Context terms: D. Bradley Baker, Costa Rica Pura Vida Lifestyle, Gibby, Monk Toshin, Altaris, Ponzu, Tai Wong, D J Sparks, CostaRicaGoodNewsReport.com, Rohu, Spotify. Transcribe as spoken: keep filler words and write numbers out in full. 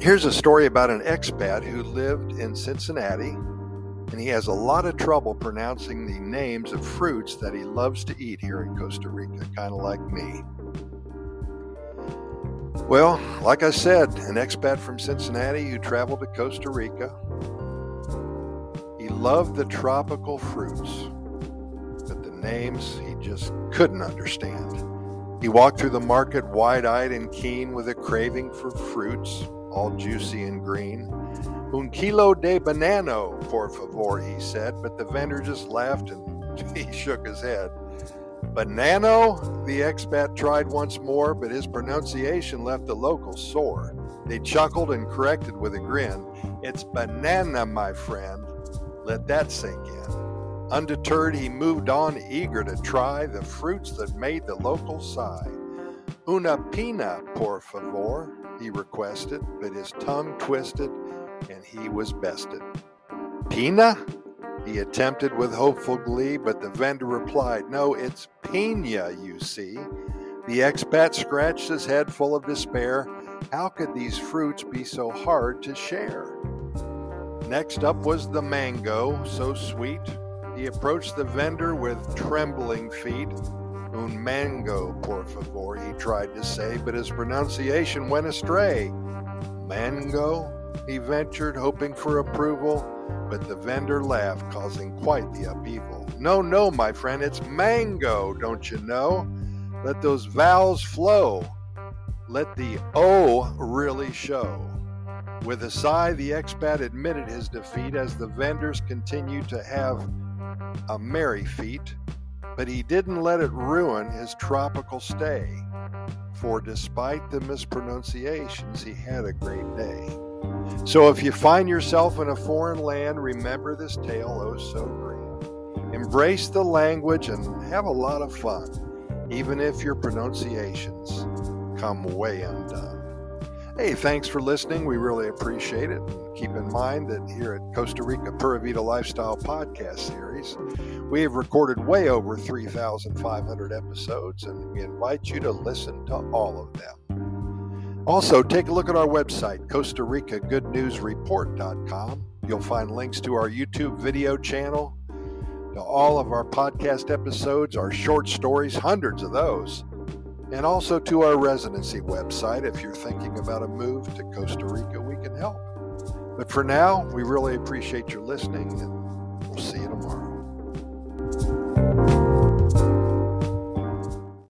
Here's a story about an expat who lived in Cincinnati, and he has a lot of trouble pronouncing the names of fruits that he loves to eat here in Costa Rica, kind of like me. Well, like I said, an expat from Cincinnati who traveled to Costa Rica. He loved the tropical fruits, but the names he just couldn't understand. He walked through the market wide-eyed and keen with a craving for fruits, all juicy and green. Un kilo de banano, por favor, he said, but the vendor just laughed and he shook his head. Banano, the expat tried once more, but his pronunciation left the locals sore. They chuckled and corrected with a grin. It's banana, my friend. Let that sink in. Undeterred, he moved on, eager to try the fruits that made the locals sigh. Una pina, por favor, he requested, but his tongue twisted and he was bested. Pina? He attempted with hopeful glee, but the vendor replied, no, it's pina, you see. The expat scratched his head full of despair. How could these fruits be so hard to share? Next up was the mango, so sweet. He approached the vendor with trembling feet. Un mango, por favor, he tried to say, but his pronunciation went astray. Mango? He ventured, hoping for approval, but the vendor laughed, causing quite the upheaval. No, no, my friend, it's mango, don't you know? Let those vowels flow. Let the O really show. With a sigh, the expat admitted his defeat as the vendors continued to have a merry feast, but he didn't let it ruin his tropical stay, for despite the mispronunciations, he had a great day. So if you find yourself in a foreign land, remember this tale, oh so grand. Embrace the language and have a lot of fun, even if your pronunciations come way undone. Hey, thanks for listening. We really appreciate it. And keep in mind that here at Costa Rica Pura Vida Lifestyle podcast series, we have recorded way over three thousand five hundred episodes, and we invite you to listen to all of them. Also, take a look at our website, Costa Rica Good News Report dot com. You'll find links to our YouTube video channel, to all of our podcast episodes, our short stories, hundreds of those, and also to our residency website. If you're thinking about a move to Costa Rica, we can help. But for now, we really appreciate your listening, and we'll see you tomorrow.